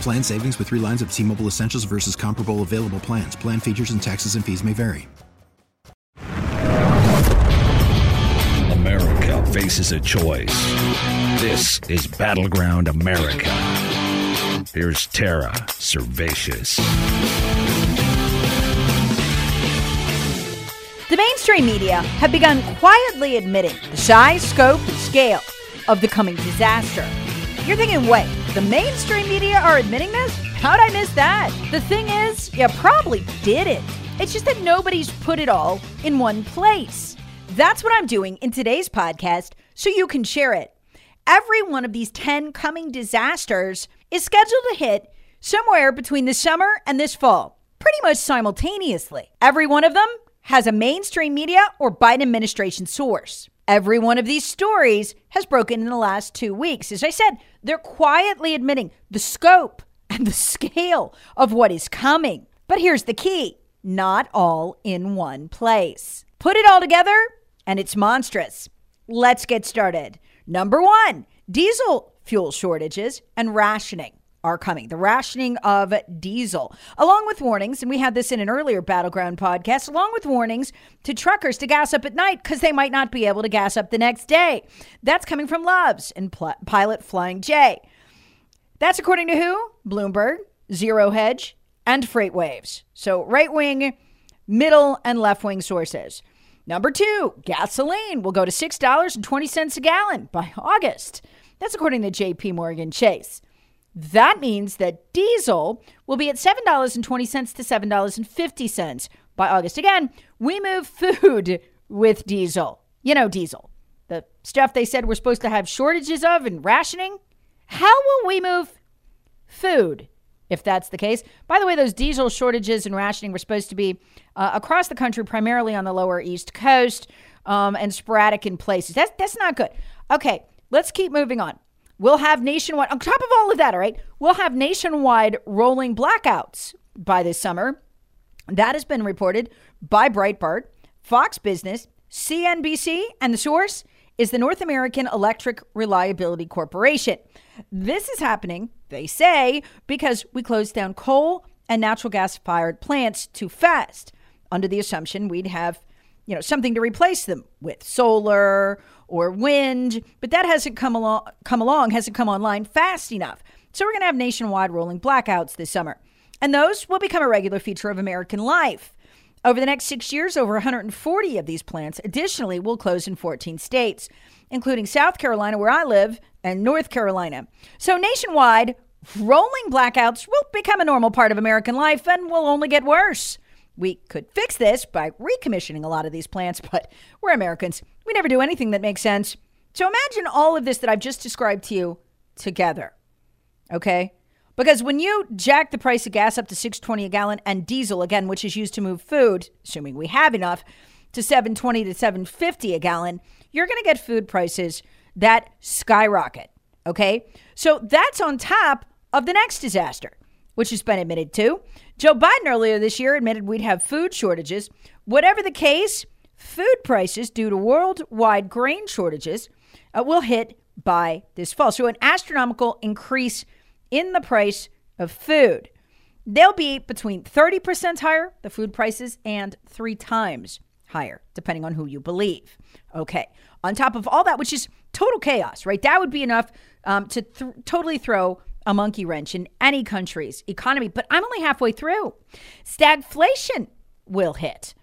Plan savings with 3 lines of T-Mobile Essentials versus comparable available plans. Plan features and taxes and fees may vary. America faces a choice. This is Battleground America. Here's Tara Servatius. The mainstream media have begun quietly admitting the size, scope, and scale of the coming disaster. You're thinking, wait, the mainstream media are admitting this? How'd I miss that? The thing is, you probably didn't. It's just that nobody's put it all in one place. That's what I'm doing in today's podcast, so you can share it. Every one of these 10 coming disasters is scheduled to hit somewhere between this summer and this fall, pretty much simultaneously. Every one of them has a mainstream media or Biden administration source. Every one of these stories has broken in the last 2 weeks. As I said, they're quietly admitting the scope and the scale of what is coming. But here's the key. Not all in one place. Put it all together, and it's monstrous. Let's get started. Number one, diesel fuel shortages and rationing are coming. The rationing of diesel, along with warnings, and we had this in an earlier Battleground podcast, along with warnings to truckers to gas up at night because they might not be able to gas up the next day. That's coming from Loves and Pilot Flying J. That's according to who? Bloomberg, Zero Hedge, and Freight Waves. So right-wing, middle, and left-wing sources. Number two, gasoline will go to $6.20 a gallon by August. That's according to J.P. Morgan Chase. That means that diesel will be at $7.20 to $7.50 by August. Again, we move food with diesel. You know, diesel. The stuff they said we're supposed to have shortages of and rationing. How will we move food if that's the case? By the way, those diesel shortages and rationing were supposed to be across the country, primarily on the lower East Coast and sporadic in places. That's not good. Okay, let's keep moving on. We'll have nationwide, on top of all of that, all right, we'll have nationwide rolling blackouts by this summer. That has been reported by Breitbart, Fox Business, CNBC, and the source is the North American Electric Reliability Corporation. This is happening, they say, because we closed down coal and natural gas-fired plants too fast, under the assumption we'd have, you know, something to replace them with, solar or wind, but that hasn't hasn't come online fast enough. So we're going to have nationwide rolling blackouts this summer. And those will become a regular feature of American life. Over the next 6 years, over 140 of these plants additionally will close in 14 states, including South Carolina, where I live, and North Carolina. So nationwide rolling blackouts will become a normal part of American life and will only get worse. We could fix this by recommissioning a lot of these plants, but we're Americans. We never do anything that makes sense. So imagine all of this that I've just described to you together, okay? Because when you jack the price of gas up to $6.20 a gallon and diesel, again, which is used to move food, assuming we have enough, to $7.20 to $7.50 a gallon, you're going to get food prices that skyrocket, okay? So that's on top of the next disaster, which has been admitted to. Joe Biden earlier this year admitted we'd have food shortages. Whatever the case, food prices due to worldwide grain shortages will hit by this fall. So an astronomical increase in the price of food. They'll be between 30% higher, the food prices, and 3 times higher, depending on who you believe. Okay, on top of all that, which is total chaos, right? That would be enough to totally throw a monkey wrench in any country's economy, but I'm only halfway through. Stagflation will hit.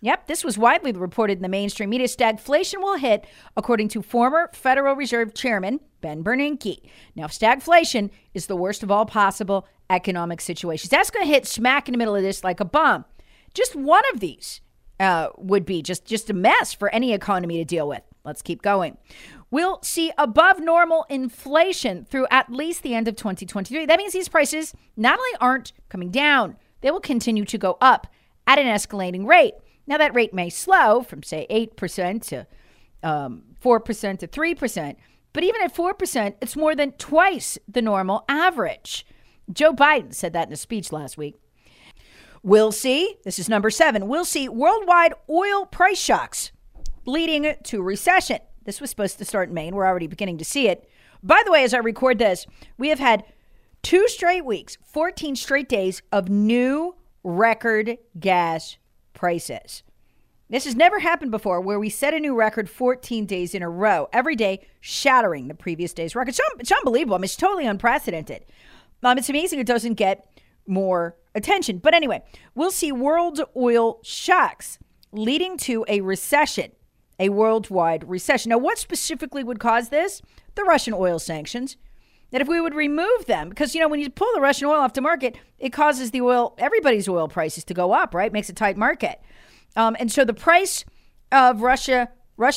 Yep, this was widely reported in the mainstream media. Stagflation will hit, according to former Federal Reserve Chairman Ben Bernanke. Now, stagflation is the worst of all possible economic situations. That's going to hit smack in the middle of this like a bomb. Just one of these would be just a mess for any economy to deal with. Let's keep going. We'll see above normal inflation through at least the end of 2023. That means these prices not only aren't coming down, they will continue to go up at an escalating rate. Now, that rate may slow from, say, 8% to 4% to 3%. But even at 4%, it's more than twice the normal average. Joe Biden said that in a speech last week. We'll see, this is number 7, we'll see worldwide oil price shocks leading to recession. This was supposed to start in May, and we're already beginning to see it. By the way, as I record this, we have had 2 straight weeks, 14 straight days of new record gas prices. This has never happened before, where we set a new record 14 days in a row, every day shattering the previous day's record. It's unbelievable. I mean, it's totally unprecedented. It's amazing it doesn't get more attention. But anyway, we'll see world oil shocks leading to a recession, a worldwide recession. Now, what specifically would cause this? The Russian oil sanctions. That if we would remove them, because, you know, when you pull the Russian oil off the market, it causes the oil, everybody's oil prices to go up, right? Makes a tight market. And so the price of Russian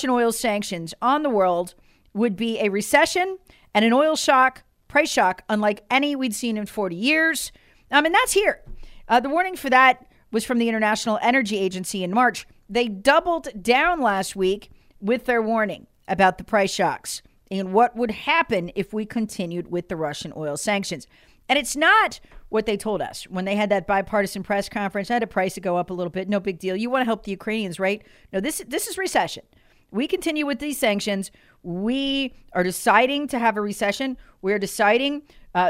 oil sanctions on the world would be a recession and an oil shock, price shock, unlike any we'd seen in 40 years. And that's here. The warning for that was from the International Energy Agency in March. They doubled down last week with their warning about the price shocks and what would happen if we continued with the Russian oil sanctions. And it's not what they told us when they had that bipartisan press conference. I had a price to go up a little bit. No big deal. You want to help the Ukrainians, right? No, this is recession. We continue with these sanctions. We are deciding to have a recession. We're deciding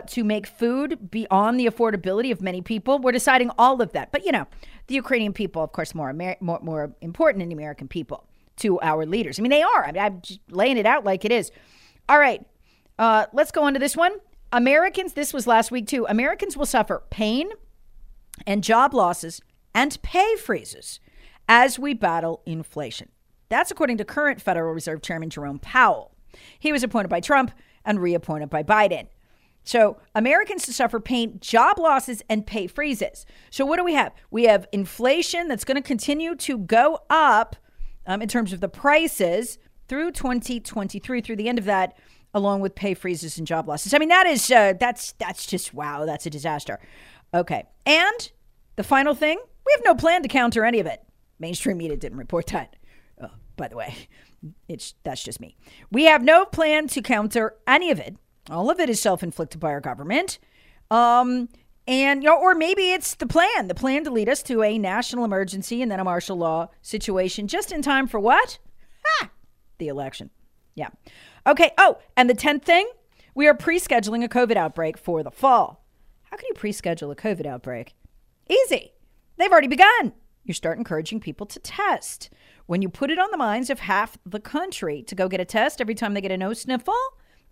to make food beyond the affordability of many people. We're deciding all of that. But, you know, the Ukrainian people, of course, more important than the American people to our leaders. I mean, they are. I mean, I'm just laying it out like it is. All right. Let's go on to this one. Americans, this was last week too, Americans will suffer pain and job losses and pay freezes as we battle inflation. That's according to current Federal Reserve Chairman Jerome Powell. He was appointed by Trump and reappointed by Biden. So Americans to suffer pain, job losses, and pay freezes. So what do we have? We have inflation that's going to continue to go up in terms of the prices through 2023, through the end of that, along with pay freezes and job losses. I mean, that is that's just, wow, that's a disaster. Okay. And the final thing, we have no plan to counter any of it. Mainstream media didn't report that. Oh, by the way, that's just me. We have no plan to counter any of it. All of it is self-inflicted by our government. And, you know, or maybe it's the plan to lead us to a national emergency and then a martial law situation just in time for what? The election. Yeah. Okay. Oh, and the 10th thing, we are pre-scheduling a COVID outbreak for the fall. How can you pre-schedule a COVID outbreak? Easy. They've already begun. You start encouraging people to test. When you put it on the minds of half the country to go get a test every time they get a nose sniffle,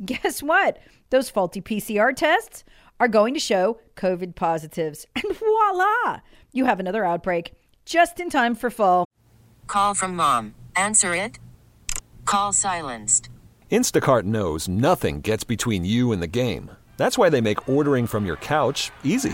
guess what? Those faulty PCR tests are going to show COVID positives. And voila, you have another outbreak just in time for fall. Call from mom. Answer it. Call silenced. Instacart knows nothing gets between you and the game. That's why they make ordering from your couch easy.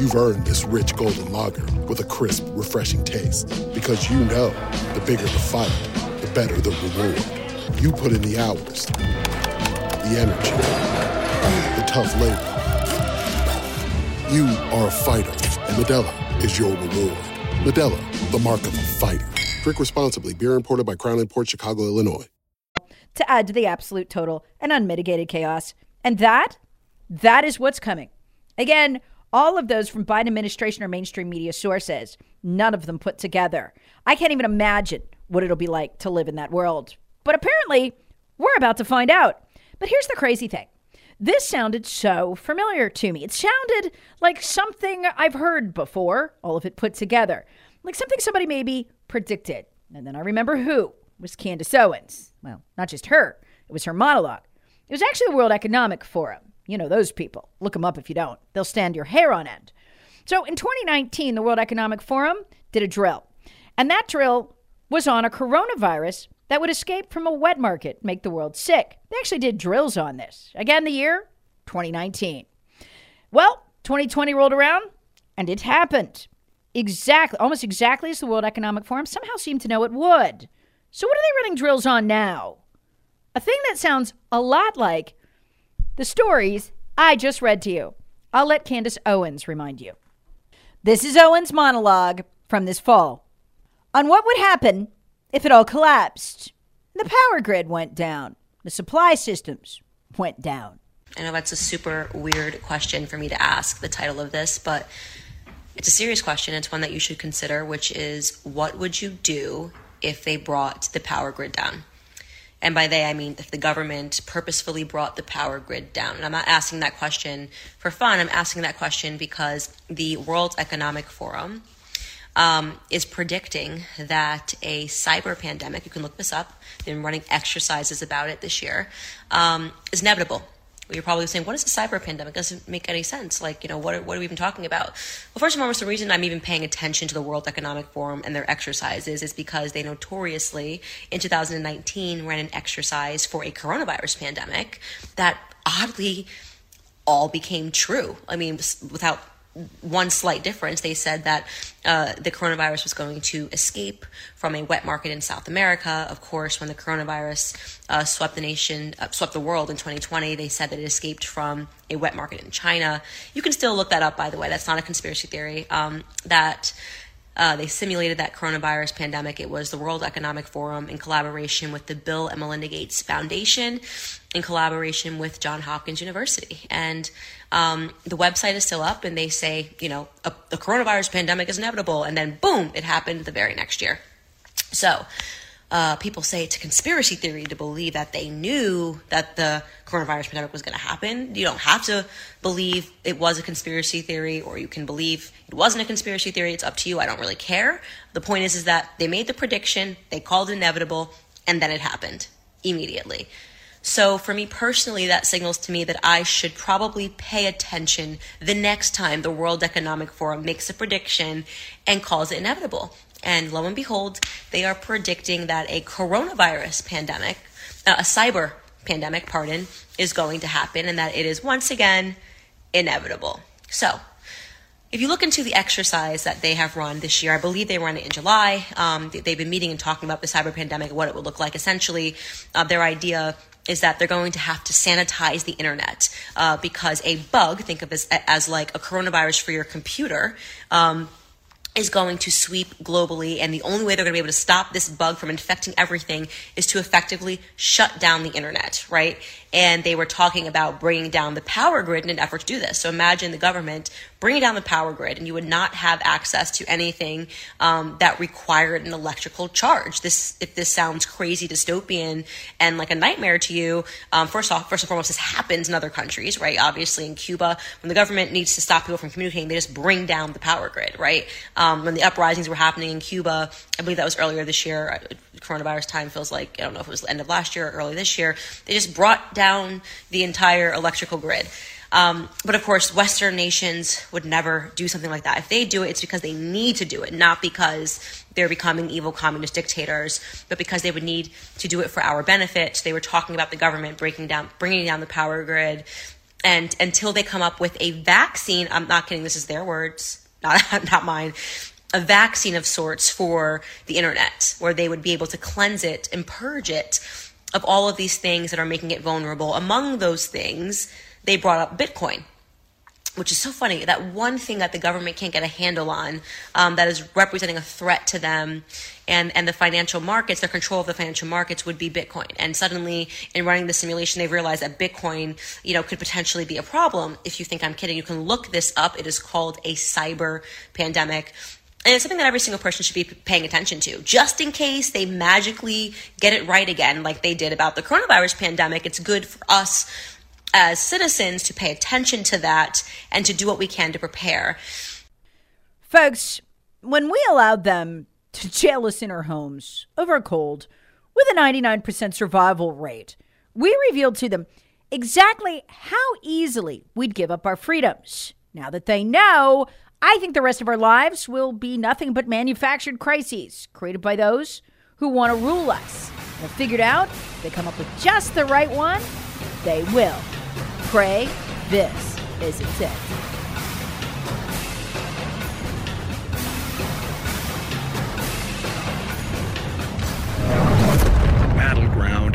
you've earned this rich golden lager with a crisp, refreshing taste. Because you know, the bigger the fight, the better the reward. You put in the hours, the energy, the tough labor. You are a fighter, and Modelo is your reward. Modelo, the mark of a fighter. Drink responsibly. Beer imported by Crown Imports, Chicago, Illinois. To add to the absolute total and unmitigated chaos. And that is what's coming. Again, all of those from Biden administration or mainstream media sources, none of them put together. I can't even imagine what it'll be like to live in that world. But apparently, we're about to find out. But here's the crazy thing. This sounded so familiar to me. It sounded like something I've heard before, all of it put together. Like something somebody maybe predicted. And then I remember who was Candace Owens. Well, not just her. It was her monologue. It was actually the World Economic Forum. You know those people. Look them up if you don't. They'll stand your hair on end. So in 2019, the World Economic Forum did a drill. And that drill was on a coronavirus that would escape from a wet market, make the world sick. They actually did drills on this. Again, the year 2019. Well, 2020 rolled around and it happened. Exactly, almost exactly as the World Economic Forum somehow seemed to know it would. So what are they running drills on now? A thing that sounds a lot like the stories I just read to you. I'll let Candace Owens remind you. This is Owens' monologue from this fall on what would happen if it all collapsed. The power grid went down. The supply systems went down. I know that's a super weird question for me to ask, the title of this, but it's a serious question. It's one that you should consider, which is, what would you do if they brought the power grid down? And by they, I mean if the government purposefully brought the power grid down. And I'm not asking that question for fun. I'm asking that question because the World Economic Forum is predicting that a cyber pandemic, you can look this up, they've been running exercises about it this year, is inevitable. You're probably saying, what is a cyber pandemic? It doesn't make any sense. Like, you know, what are we even talking about? Well, first and foremost, the reason I'm even paying attention to the World Economic Forum and their exercises is because they notoriously, in 2019, ran an exercise for a coronavirus pandemic that oddly all became true. I mean, without one slight difference, they said that the coronavirus was going to escape from a wet market in South America. Of course, when the coronavirus swept the world in 2020, they said that it escaped from a wet market in China. You can still look that up, by the way. That's not a conspiracy theory. They simulated that coronavirus pandemic. It was the World Economic Forum in collaboration with the Bill and Melinda Gates Foundation, in collaboration with Johns Hopkins University. And the website is still up, and they say, you know, the coronavirus pandemic is inevitable. And then, boom, it happened the very next year. So people say it's a conspiracy theory to believe that they knew that the coronavirus pandemic was going to happen. You don't have to believe it was a conspiracy theory, or you can believe it wasn't a conspiracy theory. It's up to you. I don't really care. The point is that they made the prediction, they called it inevitable, and then it happened immediately. So for me personally, that signals to me that I should probably pay attention the next time the World Economic Forum makes a prediction and calls it inevitable. And lo and behold, they are predicting that a coronavirus pandemic, a cyber pandemic, is going to happen, and that it is once again inevitable. So if you look into the exercise that they have run this year, I believe they ran it in July. They've been meeting and talking about the cyber pandemic, what it would look like. Essentially, their idea is that they're going to have to sanitize the internet because a bug, think of it as like a coronavirus for your computer, is going to sweep globally, and the only way they're going to be able to stop this bug from infecting everything is to effectively shut down the internet, right? And they were talking about bringing down the power grid in an effort to do this. So imagine the government bringing down the power grid, and you would not have access to anything that required an electrical charge. If this sounds crazy, dystopian, and like a nightmare to you, first and foremost, this happens in other countries, right? Obviously, in Cuba, when the government needs to stop people from communicating, they just bring down the power grid, right? When the uprisings were happening in Cuba, I believe that was earlier this year. Coronavirus time feels like, I don't know if it was the end of last year or early this year. They just brought down the entire electrical grid. But of course, Western nations would never do something like that. If they do it, it's because they need to do it, not because they're becoming evil communist dictators, but because they would need to do it for our benefit. So they were talking about the government bringing down the power grid, And until they come up with a vaccine, I'm not kidding, this is their words, not mine, a vaccine of sorts for the internet, where they would be able to cleanse it and purge it of all of these things that are making it vulnerable. Among those things, they brought up Bitcoin, which is so funny, that one thing that the government can't get a handle on, that is representing a threat to them and the financial markets, their control of the financial markets, would be Bitcoin. And suddenly, in running the simulation, they realized that Bitcoin, could potentially be a problem. If you think I'm kidding, you can look this up. It is called a cyber pandemic. And it's something that every single person should be paying attention to, just in case they magically get it right again, like they did about the coronavirus pandemic. It's good for us as citizens to pay attention to that and to do what we can to prepare. Folks, when we allowed them to jail us in our homes over a cold with a 99% survival rate, we revealed to them exactly how easily we'd give up our freedoms. Now that they know, I think the rest of our lives will be nothing but manufactured crises created by those who want to rule us. They're figured out, they come up with just the right one, they will. Pray this is it. Battleground